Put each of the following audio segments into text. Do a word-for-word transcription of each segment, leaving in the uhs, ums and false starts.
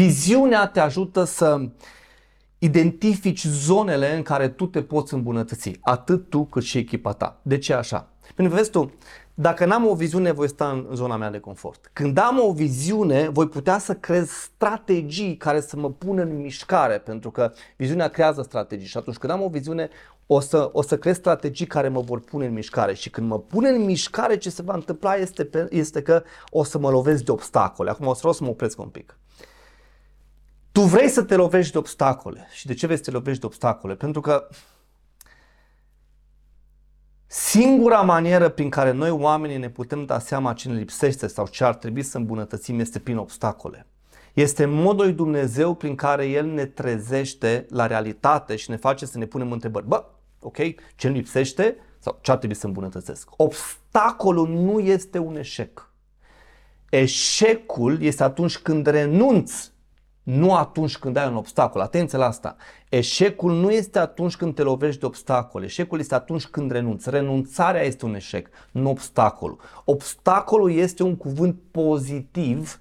Viziunea te ajută să identifici zonele în care tu te poți îmbunătăți, atât tu cât și echipa ta. De ce așa? Pentru că vezi tu, dacă n-am o viziune, voi sta în zona mea de confort. Când am o viziune, voi putea să creez strategii care să mă pună în mișcare, pentru că viziunea creează strategii și atunci când am o viziune, o să, o să creez strategii care mă vor pune în mișcare și când mă pune în mișcare, ce se va întâmpla este, pe, este că o să mă lovesc de obstacole. Acum o să vreau să mă opresc un pic. Tu vrei să te lovești de obstacole. Și de ce vrei să te lovești de obstacole? Pentru că singura manieră prin care noi oamenii ne putem da seama ce ne lipsește sau ce ar trebui să îmbunătățim este prin obstacole. Este modul lui Dumnezeu prin care El ne trezește la realitate și ne face să ne punem întrebări. Bă, ok, ce îmi lipsește sau ce ar trebui să îmbunătățesc? Obstacolul nu este un eșec. Eșecul este atunci când renunți. Nu atunci când ai un obstacol. Atenție la asta. Eșecul nu este atunci când te lovești de obstacole. Eșecul este atunci când renunți. Renunțarea este un eșec, nu obstacolul. Obstacolul este un cuvânt pozitiv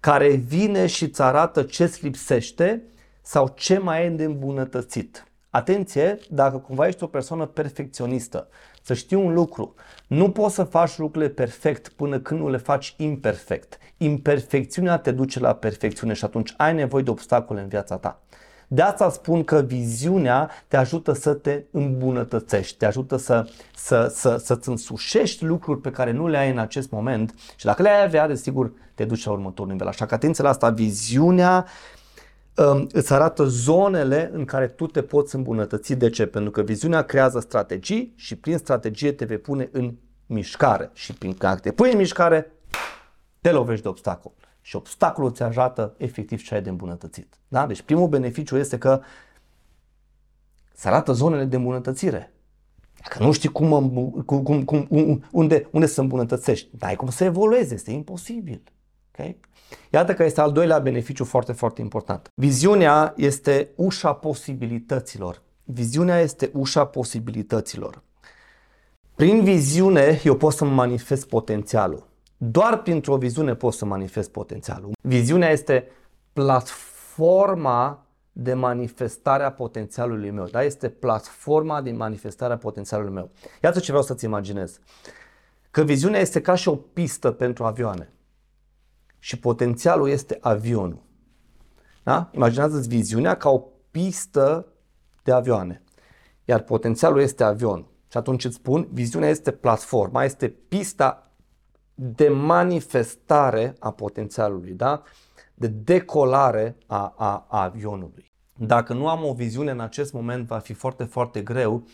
care vine și îți arată ce-ți lipsește sau ce mai e de îmbunătățit. Atenție, dacă cumva ești o persoană perfecționistă, să știi un lucru, nu poți să faci lucrurile perfect până când nu le faci imperfect. Imperfecțiunea te duce la perfecțiune și atunci ai nevoie de obstacole în viața ta. De asta spun că viziunea te ajută să te îmbunătățești, te ajută să, să, să, să-ți însușești lucruri pe care nu le ai în acest moment și dacă le-ai avea, desigur, te duci la următorul nivel. Așa că atenție la asta, viziunea îți arată zonele în care tu te poți îmbunătăți. De ce? Pentru că viziunea creează strategii și prin strategie te vei pune în mișcare și prin că te pui în mișcare te lovești de obstacol și obstacolul îți arată efectiv ce ai de îmbunătățit. Da? Deci primul beneficiu este că îți arată zonele de îmbunătățire. Dacă nu știi cum, cum, cum, unde, unde să îmbunătățești, n-ai cum să evoluezi, este imposibil. Okay? Iată că este al doilea beneficiu foarte, foarte important. Viziunea este ușa posibilităților. Viziunea este ușa posibilităților. Prin viziune eu pot să-mi manifest potențialul. Doar printr-o viziune pot să manifest potențialul. Viziunea este platforma de manifestare a potențialului meu. Da? Este platforma de manifestare a potențialului meu. Iată ce vreau să-ți imaginez. Că viziunea este ca și o pistă pentru avioane. Și potențialul este avionul. Da? Imaginează-ți viziunea ca o pistă de avioane. Iar potențialul este avionul. Și atunci îți spun, viziunea este platforma, este pista de manifestare a potențialului, da? De decolare a, a, a avionului. Dacă nu am o viziune în acest moment, va fi foarte, foarte greu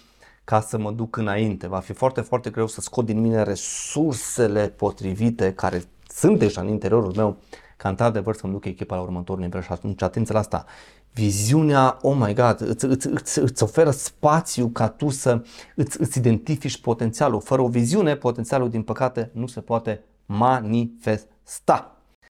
ca să mă duc înainte. Va fi foarte, foarte greu să scot din mine resursele potrivite care sunt deja în interiorul meu, ca într-adevăr să-mi duc echipa la următorul nivel și atunci atenție la asta. Viziunea, oh my God, îți, îți, îți, îți oferă spațiu ca tu să îți, îți identifici potențialul. Fără o viziune, potențialul, din păcate, nu se poate manifesta.